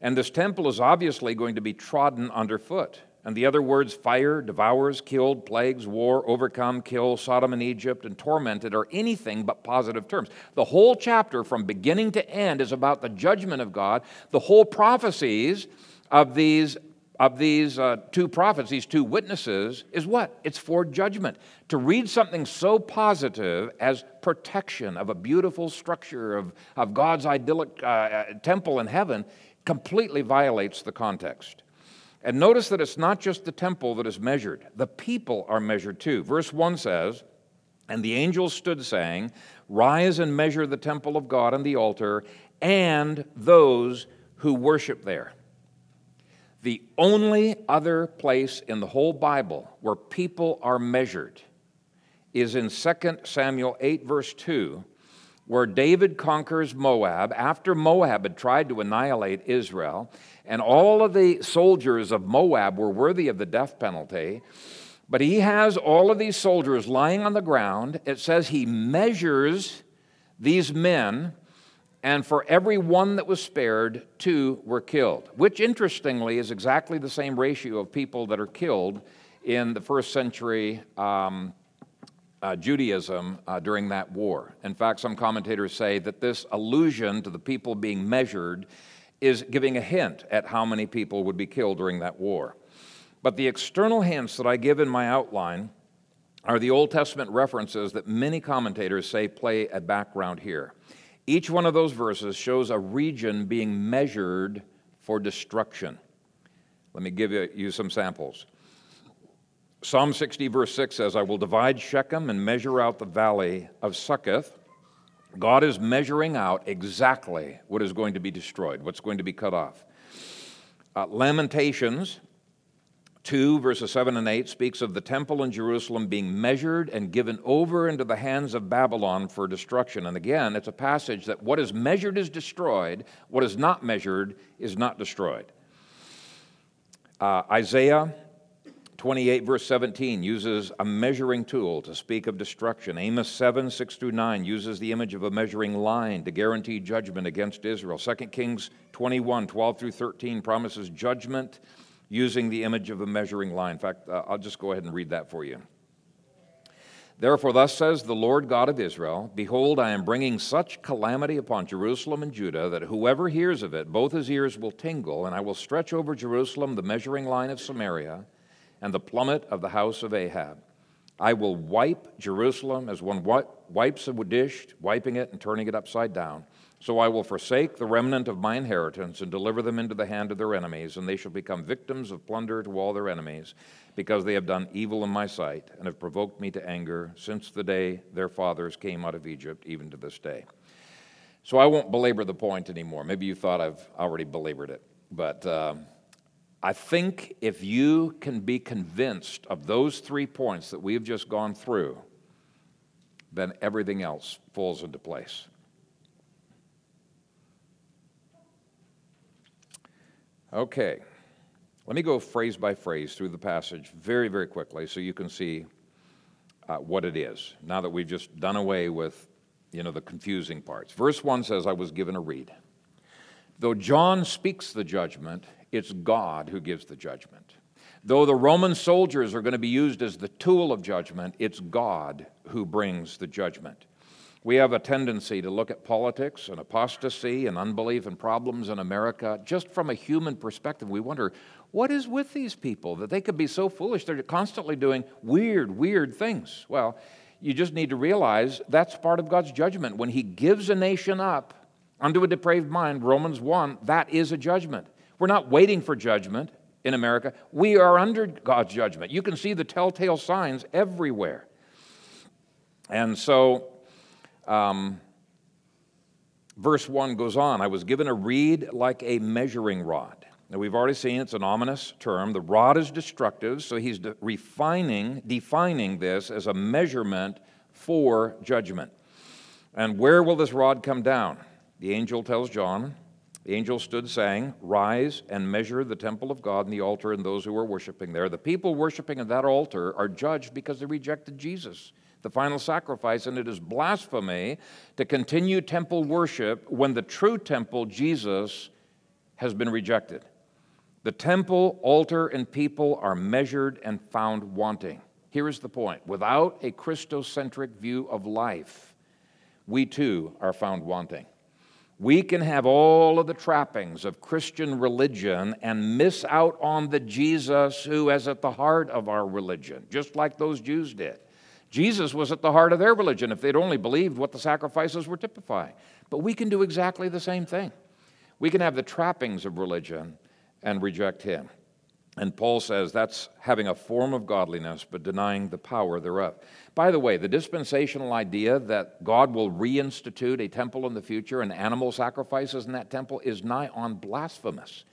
And this temple is obviously going to be trodden underfoot. And the other words, fire, devours, killed, plagues, war, overcome, kill, Sodom and Egypt, and tormented, are anything but positive terms. The whole chapter from beginning to end is about the judgment of God. The whole prophecies of these, of these uh, two prophets, these two witnesses, is what? It's for judgment. To read something so positive as protection of a beautiful structure of, of God's idyllic uh, temple in heaven completely violates the context. And notice that it's not just the temple that is measured. The people are measured too. Verse one says, "And the angel stood, saying, Rise and measure the temple of God and the altar, and those who worship there." The only other place in the whole Bible where people are measured is in Second Samuel eight, verse two, where David conquers Moab after Moab had tried to annihilate Israel, and all of the soldiers of Moab were worthy of the death penalty. But he has all of these soldiers lying on the ground. It says he measures these men, and for every one that was spared, two were killed, which interestingly is exactly the same ratio of people that are killed in the first century um Uh, Judaism uh, during that war. In fact, some commentators say that this allusion to the people being measured is giving a hint at how many people would be killed during that war. But the external hints that I give in my outline are the Old Testament references that many commentators say play a background here. Each one of those verses shows a region being measured for destruction. Let me give you, you some samples. Psalm sixty, verse six says, "I will divide Shechem and measure out the valley of Succoth." God is measuring out exactly what is going to be destroyed, what's going to be cut off. Uh, Lamentations two, verses seven and eight speaks of the temple in Jerusalem being measured and given over into the hands of Babylon for destruction. And again, it's a passage that what is measured is destroyed, what is not measured is not destroyed. Uh, Isaiah twenty-eight, verse seventeen uses a measuring tool to speak of destruction. Amos seven, six through nine uses the image of a measuring line to guarantee judgment against Israel. Second Kings twenty-one, twelve through thirteen promises judgment using the image of a measuring line. In fact, I'll just go ahead and read that for you. Therefore, thus says the Lord God of Israel, behold, I am bringing such calamity upon Jerusalem and Judah that whoever hears of it, both his ears will tingle, and I will stretch over Jerusalem the measuring line of Samaria and the plummet of the house of Ahab. I will wipe Jerusalem as one wipes a dish, wiping it and turning it upside down. So I will forsake the remnant of my inheritance and deliver them into the hand of their enemies, and they shall become victims of plunder to all their enemies, because they have done evil in my sight and have provoked me to anger since the day their fathers came out of Egypt, even to this day. So I won't belabor the point anymore. Maybe you thought I've already belabored it, but uh, I think if you can be convinced of those three points that we have just gone through, then everything else falls into place. Okay, let me go phrase by phrase through the passage very, very quickly so you can see uh, what it is, now that we've just done away with, you know, the confusing parts. Verse one says, I was given a reed. Though John speaks the judgment, it's God who gives the judgment. Though the Roman soldiers are going to be used as the tool of judgment, it's God who brings the judgment. We have a tendency to look at politics and apostasy and unbelief and problems in America just from a human perspective. We wonder, what is with these people that they could be so foolish? They're constantly doing weird, weird things. Well, you just need to realize that's part of God's judgment. When He gives a nation up unto a depraved mind, Romans one, that is a judgment. We're not waiting for judgment in America. We are under God's judgment. You can see the telltale signs everywhere. And so... Um, verse one goes on, I was given a reed like a measuring rod. Now we've already seen it's an ominous term. The rod is destructive, so he's de- refining, defining this as a measurement for judgment. And where will this rod come down? The angel tells John, the angel stood saying, rise and measure the temple of God and the altar and those who are worshiping there. The people worshiping at that altar are judged because they rejected Jesus, the final sacrifice, and it is blasphemy to continue temple worship when the true temple, Jesus, has been rejected. The temple, altar, and people are measured and found wanting. Here is the point. Without a Christocentric view of life, we too are found wanting. We can have all of the trappings of Christian religion and miss out on the Jesus who is at the heart of our religion, just like those Jews did. Jesus was at the heart of their religion if they'd only believed what the sacrifices were typifying. But we can do exactly the same thing. We can have the trappings of religion and reject Him. And Paul says that's having a form of godliness but denying the power thereof. By the way, the dispensational idea that God will reinstitute a temple in the future and animal sacrifices in that temple is nigh on blasphemous.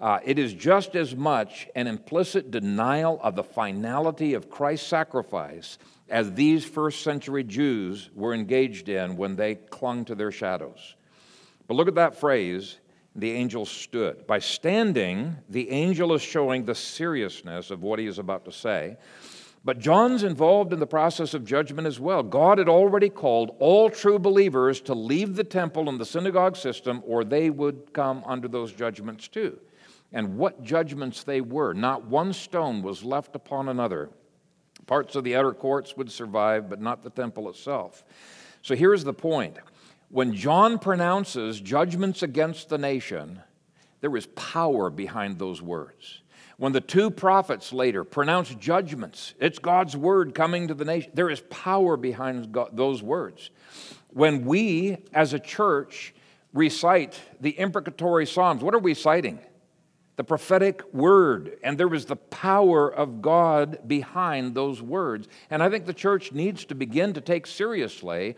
Uh, it is just as much an implicit denial of the finality of Christ's sacrifice as these first century Jews were engaged in when they clung to their shadows. But look at that phrase, the angel stood. By standing, the angel is showing the seriousness of what he is about to say. But John's involved in the process of judgment as well. God had already called all true believers to leave the temple and the synagogue system, or they would come under those judgments too. And what judgments they were. Not one stone was left upon another. Parts of the outer courts would survive, but not the temple itself. So here's the point. When John pronounces judgments against the nation, there is power behind those words. When the two prophets later pronounce judgments, it's God's word coming to the nation. There is power behind God, those words. When we, as a church, recite the imprecatory Psalms, what are we citing? The prophetic word, and there was the power of God behind those words. And I think the church needs to begin to take seriously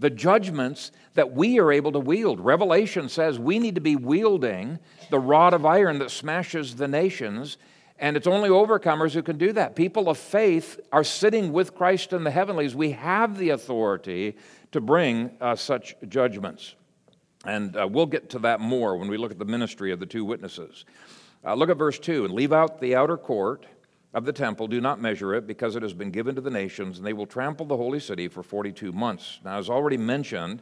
the judgments that we are able to wield. Revelation says we need to be wielding the rod of iron that smashes the nations, and it's only overcomers who can do that. People of faith are sitting with Christ in the heavenlies. We have the authority to bring uh, such judgments. And uh, we'll get to that more when we look at the ministry of the two witnesses. Uh, look at verse two, and leave out the outer court of the temple, do not measure it, because it has been given to the nations, and they will trample the holy city for forty-two months. Now, as already mentioned,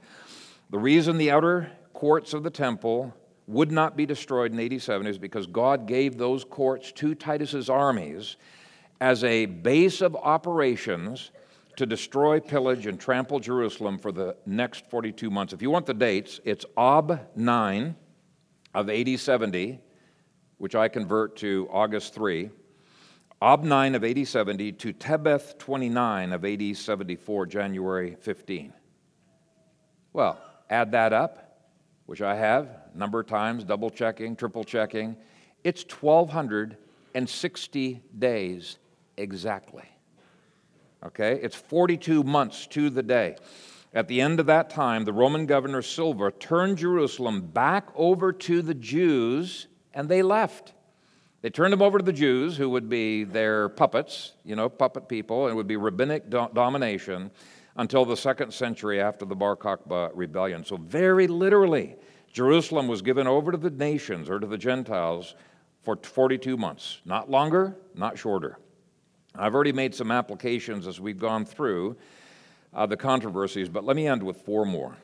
the reason the outer courts of the temple would not be destroyed in eighty-seven is because God gave those courts to Titus's armies as a base of operations to destroy, pillage, and trample Jerusalem for the next forty-two months. If you want the dates, it's Ab nine of A D seventy, which I convert to August third, Ab nine of A D seventy to Tebeth twenty-nine of A D seventy-four, January fifteenth. Well, add that up, which I have a number of times, double-checking, triple-checking. It's one thousand two hundred sixty days exactly. Okay, it's forty-two months to the day. At the end of that time, the Roman governor Silva turned Jerusalem back over to the Jews, and they left. They turned them over to the Jews, who would be their puppets, you know, puppet people, and it would be rabbinic do- domination until the second century after the Bar Kokhba rebellion. So very literally, Jerusalem was given over to the nations or to the Gentiles for forty-two months, not longer, not shorter. I've already made some applications as we've gone through uh, the controversies, but let me end with four more.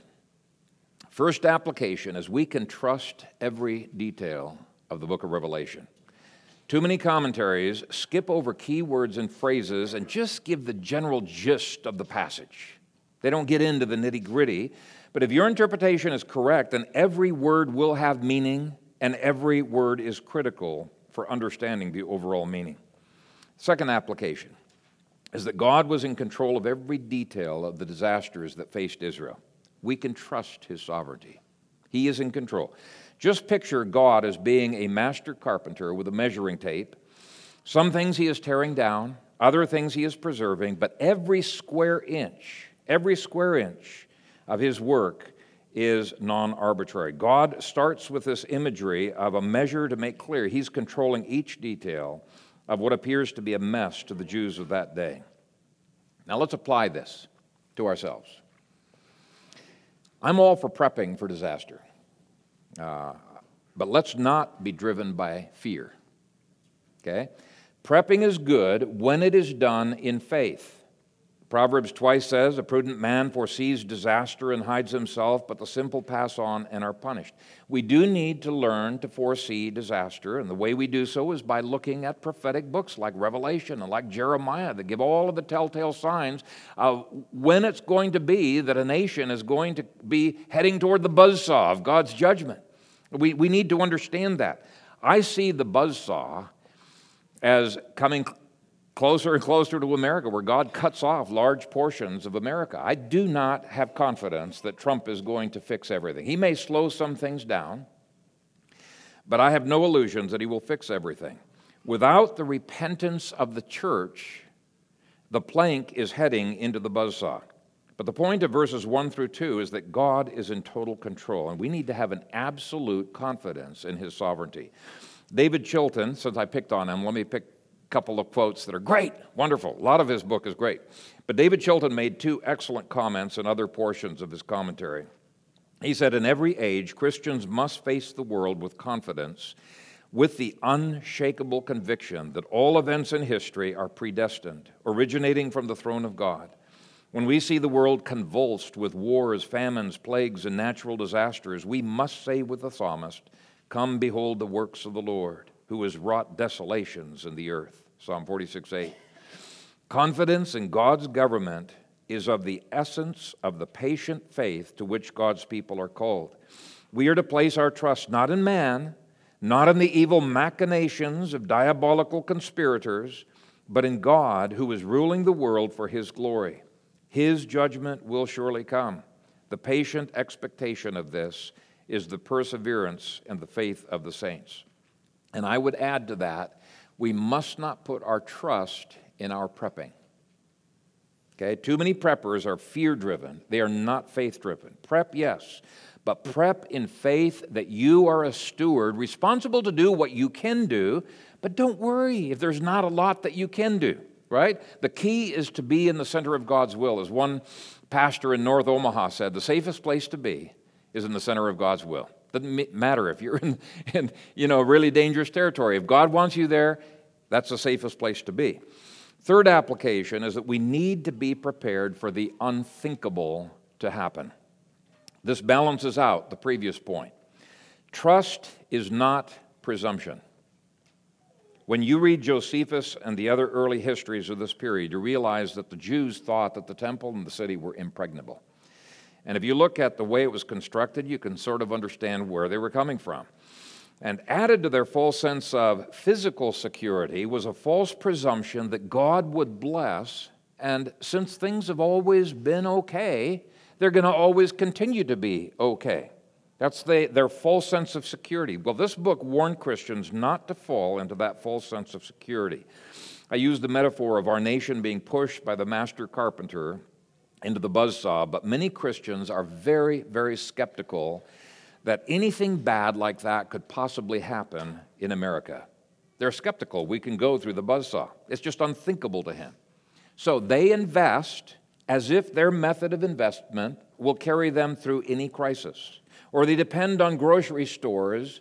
First application is we can trust every detail of the book of Revelation. Too many commentaries skip over key words and phrases and just give the general gist of the passage. They don't get into the nitty-gritty, but if your interpretation is correct, then every word will have meaning and every word is critical for understanding the overall meaning. Second application is that God was in control of every detail of the disasters that faced Israel. We can trust His sovereignty. He is in control. Just picture God as being a master carpenter with a measuring tape. Some things He is tearing down, other things He is preserving, but every square inch, every square inch of His work is non-arbitrary. God starts with this imagery of a measure to make clear He's controlling each detail of what appears to be a mess to the Jews of that day. Now let's apply this to ourselves. I'm all for prepping for disaster, uh, but let's not be driven by fear, okay? Prepping is good when it is done in faith. Proverbs twice says, "A prudent man foresees disaster and hides himself, but the simple pass on and are punished." We do need to learn to foresee disaster, and the way we do so is by looking at prophetic books like Revelation and like Jeremiah that give all of the telltale signs of when it's going to be that a nation is going to be heading toward the buzzsaw of God's judgment. We, we need to understand that. I see the buzzsaw as coming closer and closer to America, where God cuts off large portions of America. I do not have confidence that Trump is going to fix everything. He may slow some things down, but I have no illusions that he will fix everything. Without the repentance of the church, the plank is heading into the buzzsaw. But the point of verses one through two is that God is in total control, and we need to have an absolute confidence in His sovereignty. David Chilton, since I picked on him, let me pick couple of quotes that are great, wonderful. A lot of his book is great. But David Chilton made two excellent comments in other portions of his commentary. He said, "In every age, Christians must face the world with confidence, with the unshakable conviction that all events in history are predestined, originating from the throne of God. When we see the world convulsed with wars, famines, plagues, and natural disasters, we must say with the psalmist, 'Come, behold the works of the Lord, who has wrought desolations in the earth.'" Psalm forty-six eight. Confidence in God's government is of the essence of the patient faith to which God's people are called. We are to place our trust not in man, not in the evil machinations of diabolical conspirators, but in God, who is ruling the world for His glory. His judgment will surely come. The patient expectation of this is the perseverance and the faith of the saints. And I would add to that, we must not put our trust in our prepping. Okay, too many preppers are fear-driven. They are not faith-driven. Prep, yes, but prep in faith that you are a steward responsible to do what you can do, but don't worry if there's not a lot that you can do, right? The key is to be in the center of God's will. As one pastor in North Omaha said, the safest place to be is in the center of God's will. Doesn't matter if you're in, in, you know, really dangerous territory. If God wants you there, that's the safest place to be. Third application is that we need to be prepared for the unthinkable to happen. This balances out the previous point. Trust is not presumption. When you read Josephus and the other early histories of this period, you realize that the Jews thought that the temple and the city were impregnable. And if you look at the way it was constructed, you can sort of understand where they were coming from. And added to their false sense of physical security was a false presumption that God would bless, and since things have always been okay, they're going to always continue to be okay. That's the, their false sense of security. Well, this book warned Christians not to fall into that false sense of security. I use the metaphor of our nation being pushed by the master carpenter into the buzzsaw, but many Christians are very, very skeptical that anything bad like that could possibly happen in America. They're skeptical. We can go through the buzzsaw. It's just unthinkable to him. So they invest as if their method of investment will carry them through any crisis. Or they depend on grocery stores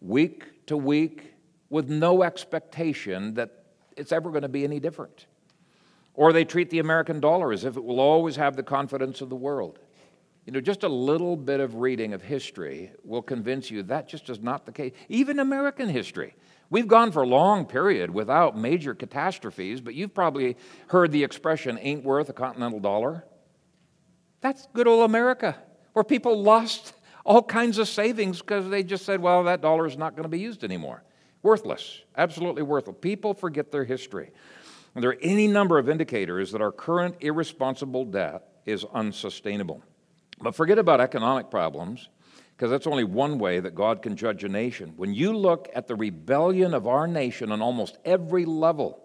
week to week with no expectation that it's ever going to be any different. Or they treat the American dollar as if it will always have the confidence of the world. You know, just a little bit of reading of history will convince you that just is not the case. Even American history. We've gone for a long period without major catastrophes, but you've probably heard the expression, ain't worth a continental dollar. That's good old America, where people lost all kinds of savings because they just said, well, that dollar is not going to be used anymore. Worthless, absolutely worthless. People forget their history. And there are any number of indicators that our current irresponsible debt is unsustainable. But forget about economic problems, because that's only one way that God can judge a nation. When you look at the rebellion of our nation on almost every level,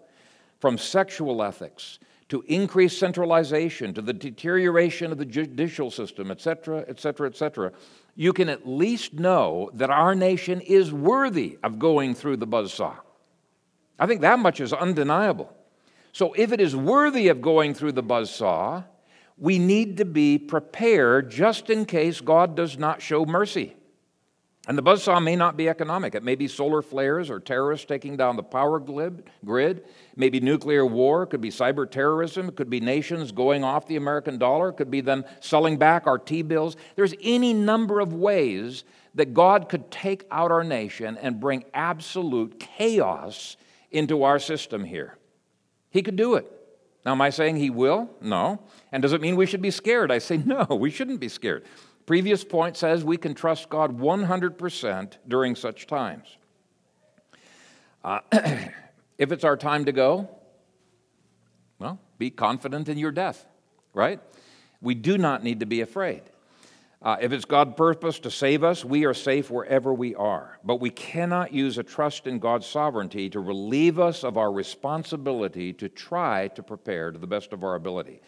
from sexual ethics to increased centralization, to the deterioration of the judicial system, et cetera, et cetera, et cetera, you can at least know that our nation is worthy of going through the buzzsaw. I think that much is undeniable. So if it is worthy of going through the buzzsaw, we need to be prepared just in case God does not show mercy. And the buzzsaw may not be economic. It may be solar flares or terrorists taking down the power grid. It may be nuclear war. It could be cyber terrorism. It could be nations going off the American dollar. It could be them selling back our T-bills. There's any number of ways that God could take out our nation and bring absolute chaos into our system here. He could do it. Now, am I saying he will? No. And does it mean we should be scared? I say no, we shouldn't be scared. Previous point says we can trust God one hundred percent during such times. Uh, if it's our time to go, well, be confident in your death, right? We do not need to be afraid. Uh, if it's God's purpose to save us, we are safe wherever we are. But we cannot use a trust in God's sovereignty to relieve us of our responsibility to try to prepare to the best of our ability.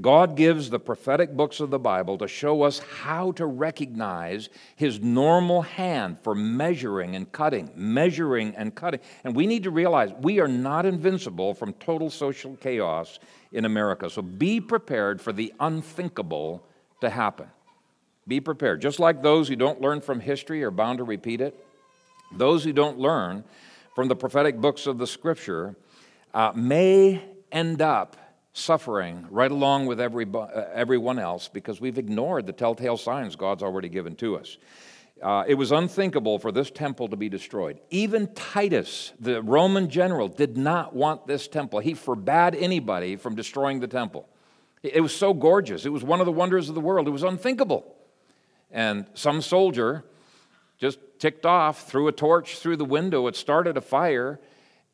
God gives the prophetic books of the Bible to show us how to recognize His normal hand for measuring and cutting, measuring and cutting. And we need to realize we are not invincible from total social chaos in America. So be prepared for the unthinkable to happen. Be prepared. Just like those who don't learn from history are bound to repeat it, those who don't learn from the prophetic books of the Scripture uh, may end up suffering right along with every, uh, everyone else because we've ignored the telltale signs God's already given to us. Uh, it was unthinkable for this temple to be destroyed. Even Titus, the Roman general, did not want this temple. He forbade anybody from destroying the temple. It was so gorgeous. It was one of the wonders of the world. It was unthinkable. And some soldier just ticked off, threw a torch through the window. It started a fire,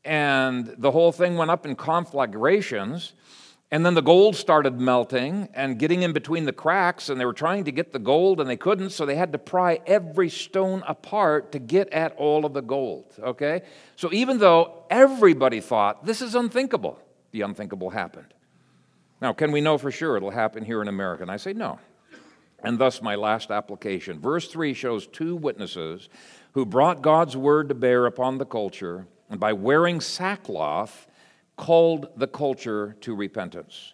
and the whole thing went up in conflagrations. And then the gold started melting and getting in between the cracks, and they were trying to get the gold, and they couldn't, so they had to pry every stone apart to get at all of the gold, okay? So even though everybody thought, this is unthinkable, the unthinkable happened. Now, can we know for sure it'll happen here in America? And I say no. And thus my last application. Verse three shows two witnesses who brought God's word to bear upon the culture, and by wearing sackcloth called the culture to repentance.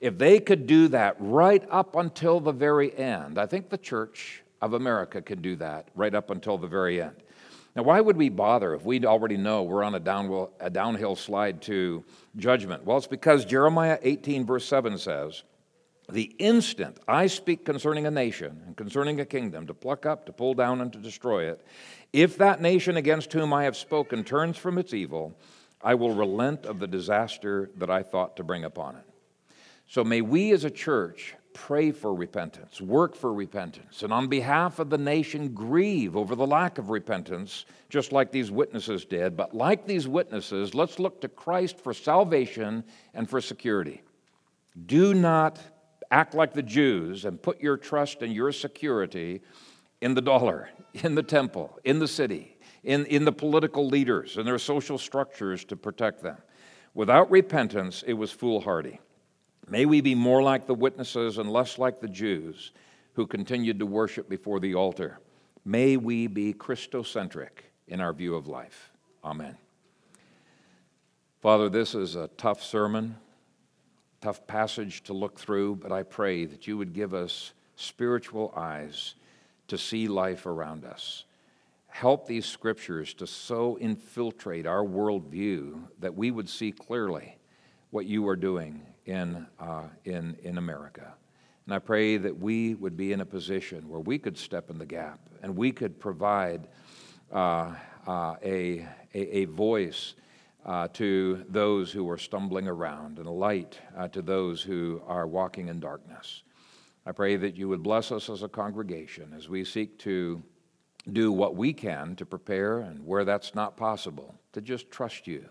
If they could do that right up until the very end, I think the Church of America could do that right up until the very end. Now, why would we bother if we already know we're on a downhill, a downhill slide to judgment? Well, it's because Jeremiah eighteen, verse seven says, the instant I speak concerning a nation and concerning a kingdom, to pluck up, to pull down, and to destroy it, if that nation against whom I have spoken turns from its evil, I will relent of the disaster that I thought to bring upon it. So may we as a church pray for repentance, work for repentance, and on behalf of the nation grieve over the lack of repentance, just like these witnesses did. But like these witnesses, let's look to Christ for salvation and for security. Do not act like the Jews and put your trust and your security in the dollar, in the temple, in the city, in, in the political leaders and their social structures to protect them. Without repentance, it was foolhardy. May we be more like the witnesses and less like the Jews who continued to worship before the altar. May we be Christocentric in our view of life. Amen. Father, this is a tough sermon, tough passage to look through, but I pray that you would give us spiritual eyes to see life around us. Help these scriptures to so infiltrate our worldview that we would see clearly what you are doing in uh, in in America. And I pray that we would be in a position where we could step in the gap and we could provide uh, uh, a, a, a voice uh, to those who are stumbling around and a light uh, to those who are walking in darkness. I pray that you would bless us as a congregation as we seek to do what we can to prepare, and where that's not possible, to just trust you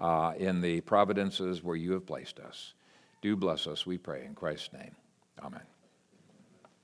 uh, in the providences where you have placed us. Do bless us, we pray, in Christ's name. Amen.